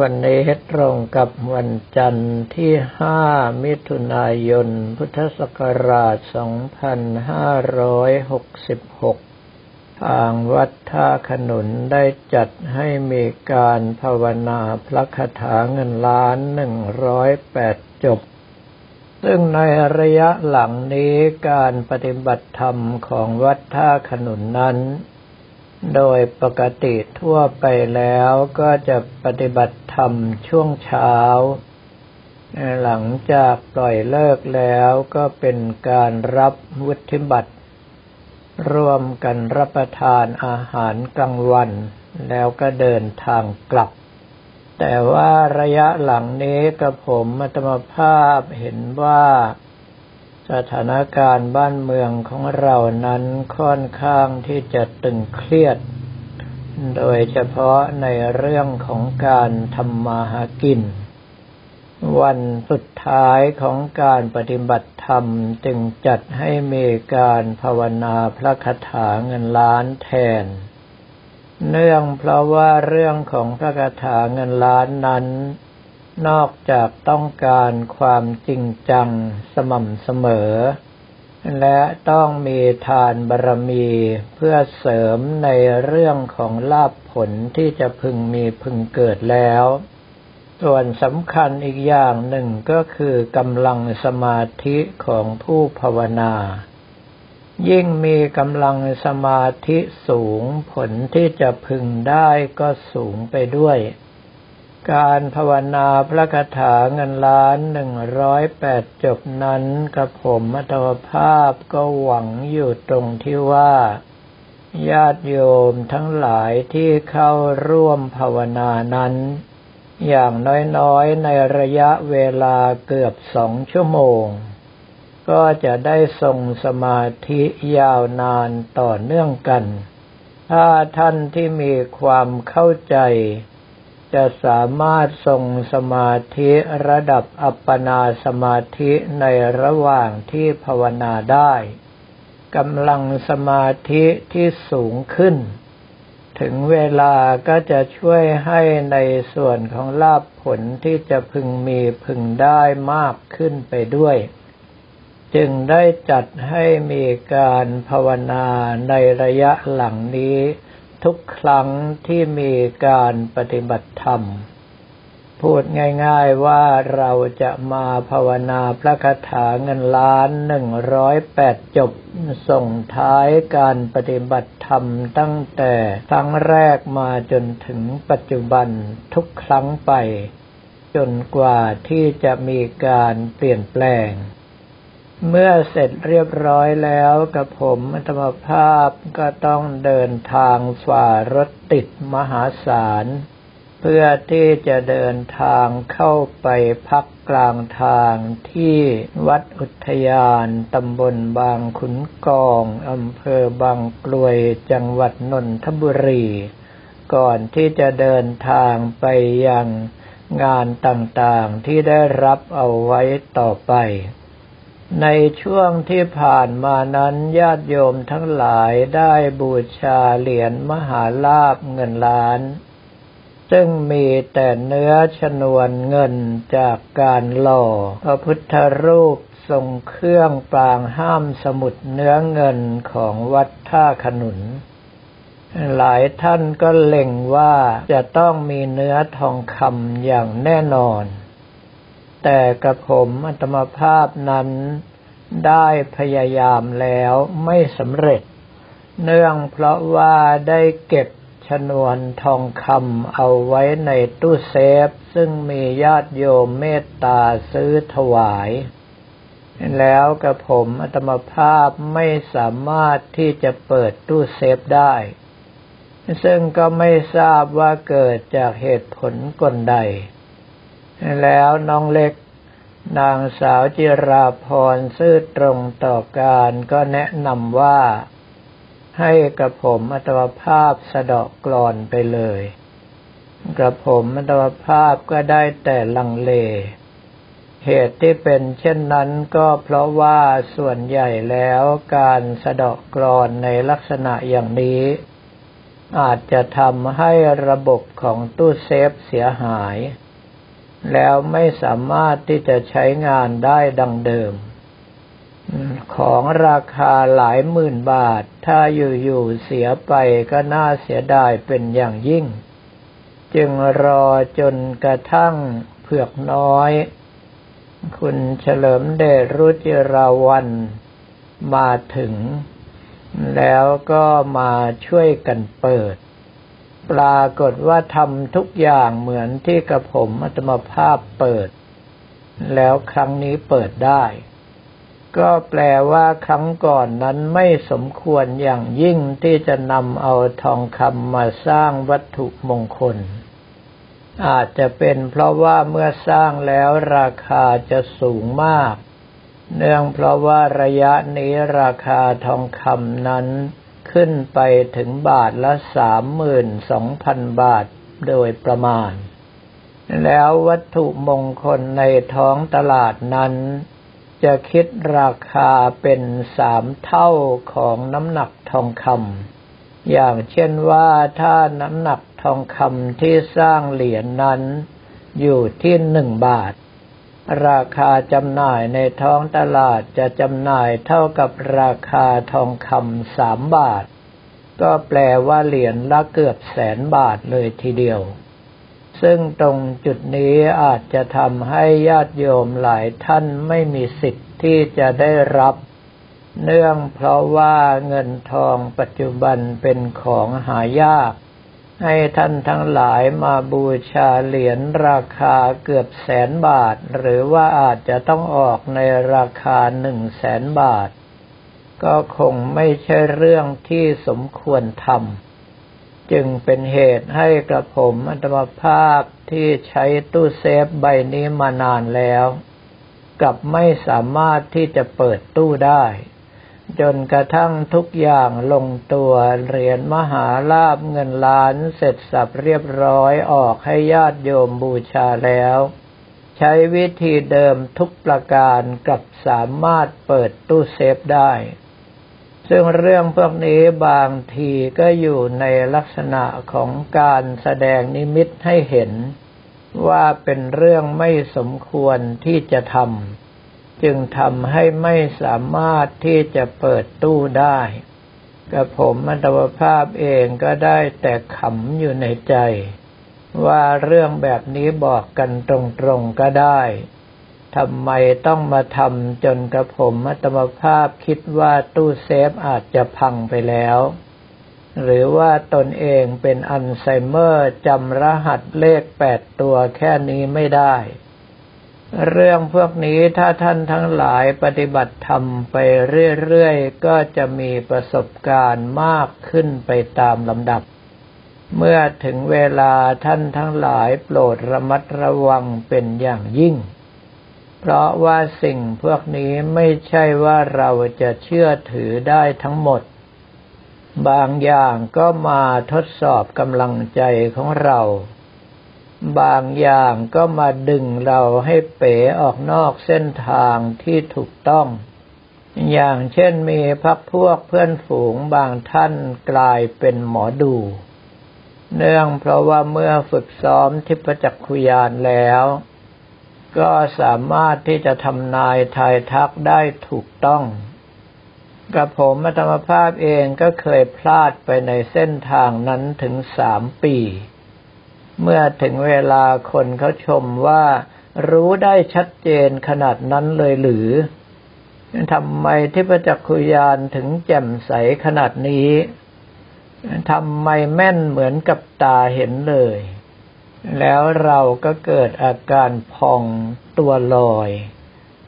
วันนี้ตรงกับวันจันทร์ที่5มิถุนายนพุทธศักราช2566ทางวัดท่าขนุนได้จัดให้มีการภาวนาพระคาถาเงินล้าน108จบซึ่งในระยะหลังนี้การปฏิบัติธรรมของวัดท่าขนุนนั้นโดยปกติทั่วไปแล้วก็จะปฏิบัติธรรมช่วงเช้าหลังจากปล่อยเลิกแล้วก็เป็นการรับวุฒิบัตรร่วมกันรับประทานอาหารกลางวันแล้วก็เดินทางกลับแต่ว่าระยะหลังนี้กับผมอาตมาภาพเห็นว่าสถานการณ์บ้านเมืองของเรานั้นค่อนข้างที่จะตึงเครียดโดยเฉพาะในเรื่องของการทำมาหากินวันสุดท้ายของการปฏิบัติธรรมจึงจัดให้มีการภาวนาพระคาถาเงินล้านแทนเนื่องเพราะว่าเรื่องของพระคาถาเงินล้านนั้นนอกจากต้องการความจริงจังสม่ำเสมอและต้องมีทานบารมีเพื่อเสริมในเรื่องของลาภผลที่จะพึงมีพึงเกิดแล้วส่วนสำคัญอีกอย่างหนึ่งก็คือกำลังสมาธิของผู้ภาวนายิ่งมีกำลังสมาธิสูงผลที่จะพึงได้ก็สูงไปด้วยการภาวนาพระคาถาเงินล้าน108จบนั้นกับผมอัตวภาพก็หวังอยู่ตรงที่ว่าญาติโยมทั้งหลายที่เข้าร่วมภาวนานั้นอย่างน้อยๆในระยะเวลาเกือบ2 ชั่วโมงก็จะได้ทรงสมาธิยาวนานต่อเนื่องกันถ้าท่านที่มีความเข้าใจจะสามารถทรงสมาธิระดับอัปปนาสมาธิในระหว่างที่ภาวนาได้กำลังสมาธิที่สูงขึ้นถึงเวลาก็จะช่วยให้ในส่วนของลาภผลที่จะพึงมีพึงได้มากขึ้นไปด้วยจึงได้จัดให้มีการภาวนาในระยะหลังนี้ทุกครั้งที่มีการปฏิบัติธรรมพูดง่ายๆว่าเราจะมาภาวนาพระคาถาเงินล้าน108จบส่งท้ายการปฏิบัติธรรมตั้งแต่ครั้งแรกมาจนถึงปัจจุบันทุกครั้งไปจนกว่าที่จะมีการเปลี่ยนแปลงเมื่อเสร็จเรียบร้อยแล้วกับผมอัตมาภาพก็ต้องเดินทางฝ่ารถติดมหาศาลเพื่อที่จะเดินทางเข้าไปพักกลางทางที่วัดอุทยานตำบลบางขุนกองอำเภอบางกลวยจังหวัดนนทบุรีก่อนที่จะเดินทางไปยังงานต่างๆที่ได้รับเอาไว้ต่อไปในช่วงที่ผ่านมานั้นญาติโยมทั้งหลายได้บูชาเหรียญมหาลาภเงินล้านซึ่งมีแต่เนื้อชนวนเงินจากการหล่อพระพุทธรูปทรงเครื่องปรางห้ามสมุดเนื้อเงินของวัดท่าขนุนหลายท่านก็เล็งว่าจะต้องมีเนื้อทองคำอย่างแน่นอนแต่กระผมอัตมาภาพนั้นได้พยายามแล้วไม่สำเร็จเนื่องเพราะว่าได้เก็บชนวนทองคำเอาไว้ในตู้เซฟซึ่งมีญาติโยมเมตตาซื้อถวายแล้วกระผมอัตมาภาพไม่สามารถที่จะเปิดตู้เซฟได้ซึ่งก็ไม่ทราบว่าเกิดจากเหตุผลกลใดแล้วน้องเล็กนางสาวจิราพรซื่อตรงต่อการก็แนะนำว่าให้กระผมอัตวภาพสะเดาะกลอนไปเลยกระผมอัตวภาพก็ได้แต่ลังเลเหตุที่เป็นเช่นนั้นก็เพราะว่าส่วนใหญ่แล้วการสะเดาะกลอนในลักษณะอย่างนี้ อาจจะทำให้ระบบของตู้เซฟเสียหายแล้วไม่สามารถที่จะใช้งานได้ดังเดิมของราคาหลายหมื่นบาทถ้าอยู่ๆเสียไปก็น่าเสียดายเป็นอย่างยิ่งจึงรอจนกระทั่งเผือกน้อยคุณเฉลิมเดช รุจิราวัลย์มาถึงแล้วก็มาช่วยกันเปิดปรากฏว่าทำทุกอย่างเหมือนที่กระผมอัตมาภาพเปิดแล้วครั้งนี้เปิดได้ก็แปลว่าครั้งก่อนนั้นไม่สมควรอย่างยิ่งที่จะนำเอาทองคำมาสร้างวัตถุมงคลอาจจะเป็นเพราะว่าเมื่อสร้างแล้วราคาจะสูงมากเนื่องเพราะว่าระยะนี้ราคาทองคำนั้นขึ้นไปถึงบาทละ 32,000 บาทโดยประมาณแล้ววัตถุมงคลในท้องตลาดนั้นจะคิดราคาเป็น3 เท่าของน้ำหนักทองคำอย่างเช่นว่าถ้าน้ำหนักทองคำที่สร้างเหรียญ นั้นอยู่ที่1 บาทราคาจำหน่ายในท้องตลาดจะจำหน่ายเท่ากับราคาทองคำ3 บาทก็แปลว่าเหรียญละเกือบ100,000 บาทเลยทีเดียวซึ่งตรงจุดนี้อาจจะทำให้ญาติโยมหลายท่านไม่มีสิทธิ์ที่จะได้รับเนื่องเพราะว่าเงินทองปัจจุบันเป็นของหายากให้ท่านทั้งหลายมาบูชาเหรียญราคาเกือบ100,000 บาทหรือว่าอาจจะต้องออกในราคา100,000 บาทก็คงไม่ใช่เรื่องที่สมควรทำจึงเป็นเหตุให้กระผมอัตมาภาพที่ใช้ตู้เซฟใบนี้มานานแล้วกลับไม่สามารถที่จะเปิดตู้ได้จนกระทั่งทุกอย่างลงตัวเหรียญมหาลาภเงินล้านเสร็จสับเรียบร้อยออกให้ญาติโยมบูชาแล้วใช้วิธีเดิมทุกประการกลับสามารถเปิดตู้เซฟได้ซึ่งเรื่องพวกนี้บางทีก็อยู่ในลักษณะของการแสดงนิมิตให้เห็นว่าเป็นเรื่องไม่สมควรที่จะทำจึงทำให้ไม่สามารถที่จะเปิดตู้ได้กระผมอัตมาภาพเองก็ได้แต่ขำอยู่ในใจว่าเรื่องแบบนี้บอกกันตรงๆก็ได้ทำไมต้องมาทำจนกระผมอัตมาภาพคิดว่าตู้เซฟอาจจะพังไปแล้วหรือว่าตนเองเป็นอัลไซเมอร์จำรหัสเลข8 ตัวแค่นี้ไม่ได้เรื่องพวกนี้ถ้าท่านทั้งหลายปฏิบัติธรรมไปเรื่อยๆก็จะมีประสบการณ์มากขึ้นไปตามลำดับเมื่อถึงเวลาท่านทั้งหลายโปรดระมัดระวังเป็นอย่างยิ่งเพราะว่าสิ่งพวกนี้ไม่ใช่ว่าเราจะเชื่อถือได้ทั้งหมดบางอย่างก็มาทดสอบกำลังใจของเราบางอย่างก็มาดึงเราให้เป๋ออกนอกเส้นทางที่ถูกต้องอย่างเช่นมีพักพวกเพื่อนฝูงบางท่านกลายเป็นหมอดูเนื่องเพราะว่าเมื่อฝึกซ้อมทิพจักขุญาณแล้วก็สามารถที่จะทำนายทายทักได้ถูกต้องกระผมอัตมาภาพเองก็เคยพลาดไปในเส้นทางนั้นถึง3 ปีเมื่อถึงเวลาคนเขาชมว่ารู้ได้ชัดเจนขนาดนั้นเลยหรือทำไมทิพจักขุญาณถึงแจ่มใสขนาดนี้ทำไมแม่นเหมือนกับตาเห็นเลยแล้วเราก็เกิดอาการพองตัวลอย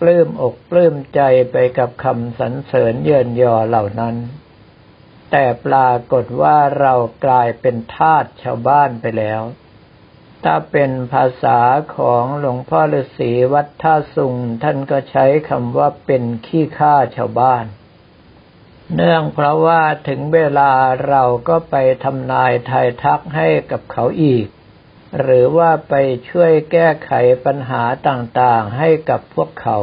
ปลื้มอกปลื้มใจไปกับคำสรรเสริญเยินยอเหล่านั้นแต่ปรากฏว่าเรากลายเป็นทาสชาวบ้านไปแล้วถ้าเป็นภาษาของหลวงพ่อฤาษีวัดท่าสุงท่านก็ใช้คำว่าเป็นขี้ข้าชาวบ้านเนื่องเพราะว่าถึงเวลาเราก็ไปทำนายทายทักให้กับเขาอีกหรือว่าไปช่วยแก้ไขปัญหาต่างๆให้กับพวกเขา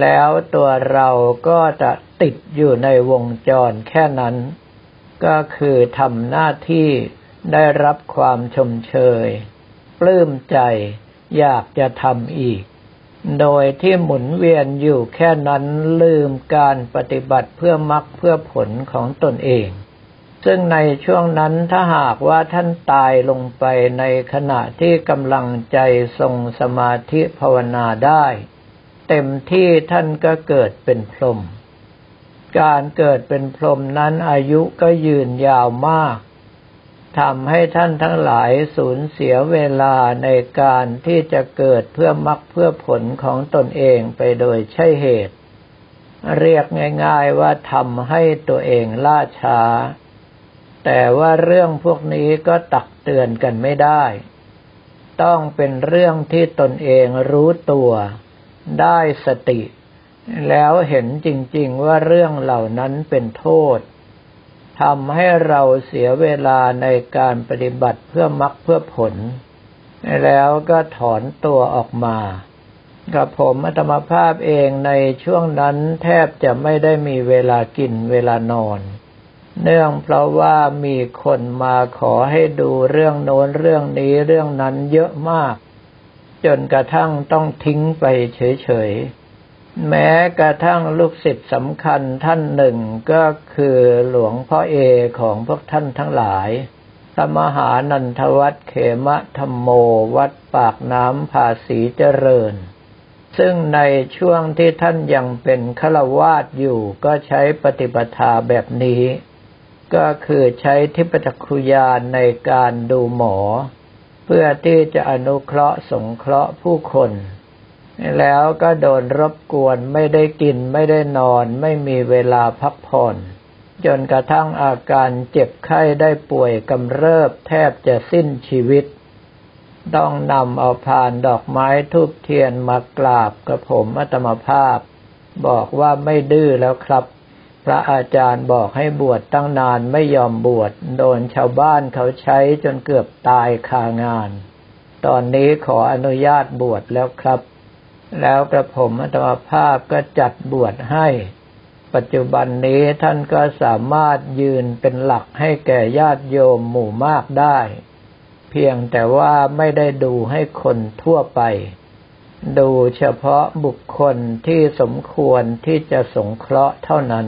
แล้วตัวเราก็จะติดอยู่ในวงจรแค่นั้น ก็คือทำหน้าที่ได้รับความชมเชยปลื้มใจอยากจะทำอีกโดยที่หมุนเวียนอยู่แค่นั้นลืมการปฏิบัติเพื่อมรรคเพื่อผลของตนเองซึ่งในช่วงนั้นถ้าหากว่าท่านตายลงไปในขณะที่กำลังใจทรงสมาธิภาวนาได้เต็มที่ท่านก็เกิดเป็นพรหมการเกิดเป็นพรหมนั้นอายุก็ยืนยาวมากทำให้ท่านทั้งหลายสูญเสียเวลาในการที่จะเกิดเพื่อมรรคเพื่อผลของตนเองไปโดยใช่เหตุเรียกง่ายๆว่าทำให้ตัวเองล่าช้าแต่ว่าเรื่องพวกนี้ก็ตักเตือนกันไม่ได้ต้องเป็นเรื่องที่ตนเองรู้ตัวได้สติแล้วเห็นจริงๆว่าเรื่องเหล่านั้นเป็นโทษทำให้เราเสียเวลาในการปฏิบัติเพื่อมรรคเพื่อผลแล้วก็ถอนตัวออกมากับผมอาตมาภาพเองในช่วงนั้นแทบจะไม่ได้มีเวลากินเวลานอนเนื่องเพราะว่ามีคนมาขอให้ดูเรื่องโน้นเรื่องนี้เรื่องนั้นเยอะมากจนกระทั่งต้องทิ้งไปเฉยๆแม้กระทั่งลูกศิษย์สำคัญท่านหนึ่งก็คือหลวงพ่อเอของพวกท่านทั้งหลายสมหานันทวัฒน์เขมธัมโมวัดปากน้ำภาษีเจริญซึ่งในช่วงที่ท่านยังเป็นฆราวาสอยู่ก็ใช้ปฏิปทาแบบนี้ก็คือใช้ทิพจักขุญาณในการดูหมอเพื่อที่จะอนุเคราะห์สงเคราะห์ผู้คนแล้วก็โดนรบกวนไม่ได้กินไม่ได้นอนไม่มีเวลาพักผ่อนจนกระทั่งอาการเจ็บไข้ได้ป่วยกำเริบแทบจะสิ้นชีวิตต้องนำเอาพานดอกไม้ธูปเทียนมากราบกับผมอาตมาภาพบอกว่าไม่ดื้อแล้วครับพระอาจารย์บอกให้บวชตั้งนานไม่ยอมบวชโดนชาวบ้านเขาใช้จนเกือบตายคางานตอนนี้ขออนุญาตบวชแล้วครับแล้วกระผมอัตมาภาพก็จัดบวชให้ปัจจุบันนี้ท่านก็สามารถยืนเป็นหลักให้แก่ญาติโยมหมู่มากได้เพียงแต่ว่าไม่ได้ดูให้คนทั่วไปดูเฉพาะบุคคลที่สมควรที่จะสงเคราะห์เท่านั้น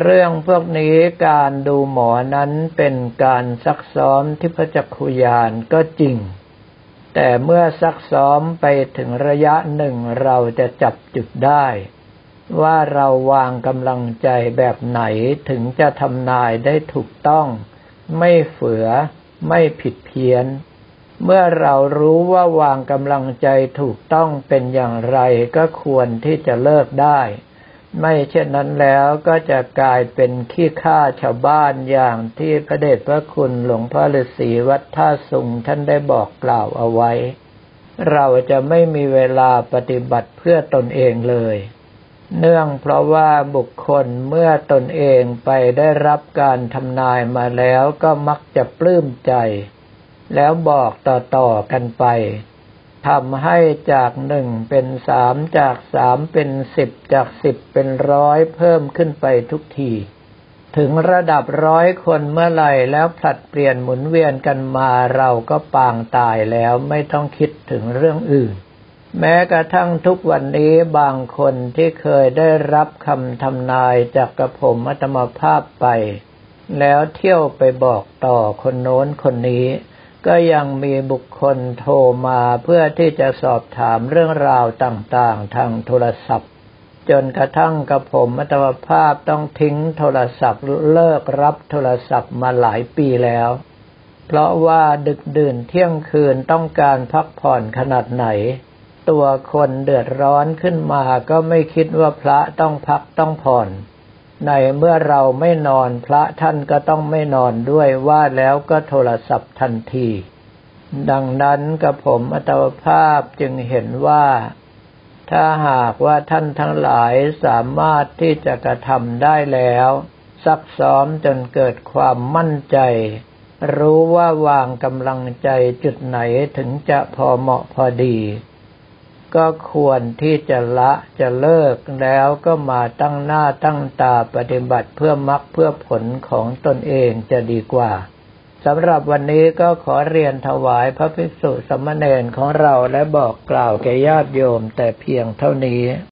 เรื่องพวกนี้การดูหมอนั้นเป็นการซักซ้อมทิพจักขุญาณก็จริงแต่เมื่อซักซ้อมไปถึงระยะหนึ่งเราจะจับจุดได้ว่าเราวางกำลังใจแบบไหนถึงจะทำนายได้ถูกต้องไม่เฝือไม่ผิดเพี้ยนเมื่อเรารู้ว่าวางกำลังใจถูกต้องเป็นอย่างไรก็ควรที่จะเลิกได้ไม่เช่นนั้นแล้วก็จะกลายเป็นขี้ข้าชาวบ้านอย่างที่พระเดชพระคุณหลวงพ่อฤาษีวัดท่าสุงท่านได้บอกกล่าวเอาไว้เราจะไม่มีเวลาปฏิบัติเพื่อตนเองเลยเนื่องเพราะว่าบุคคลเมื่อตนเองไปได้รับการทำนายมาแล้วก็มักจะปลื้มใจแล้วบอกต่อๆกันไปทำให้จาก1เป็น3จาก3เป็น10จาก10เป็น100เพิ่มขึ้นไปทุกทีถึงระดับ100คนเมื่อไหร่แล้วผลัดเปลี่ยนหมุนเวียนกันมาเราก็ปางตายแล้วไม่ต้องคิดถึงเรื่องอื่นแม้กระทั่งทุกวันนี้บางคนที่เคยได้รับคำทำนายจากกระผมอาตมาภาพไปแล้วเที่ยวไปบอกต่อคนโน้นคนนี้ก็ยังมีบุคคลโทรมาเพื่อที่จะสอบถามเรื่องราวต่างๆทางโทรศัพท์จนกระทั่งกระผมอัตมาภาพต้องทิ้งโทรศัพท์เลิกรับโทรศัพท์มาหลายปีแล้วเพราะว่าดึกดื่นเที่ยงคืนต้องการพักผ่อนขนาดไหนตัวคนเดือดร้อนขึ้นมาก็ไม่คิดว่าพระต้องพักต้องผ่อนในเมื่อเราไม่นอนพระท่านก็ต้องไม่นอนด้วยว่าแล้วก็โทรศัพท์ทันทีดังนั้นกับผมอัตภาพจึงเห็นว่าถ้าหากว่าท่านทั้งหลายสามารถที่จะกระทำได้แล้วซักซ้อมจนเกิดความมั่นใจรู้ว่าวางกำลังใจจุดไหนถึงจะพอเหมาะพอดี ก็ควรที่จะละจะเลิกแล้วก็มาตั้งหน้าตั้งตาปฏิบัติเพื่อมรรคเพื่อผลของตนเองจะดีกว่าสำหรับวันนี้ก็ขอเรียนถวายพระภิกษุสามเณรของเราและบอกกล่าวแก่ญาติโยมแต่เพียงเท่านี้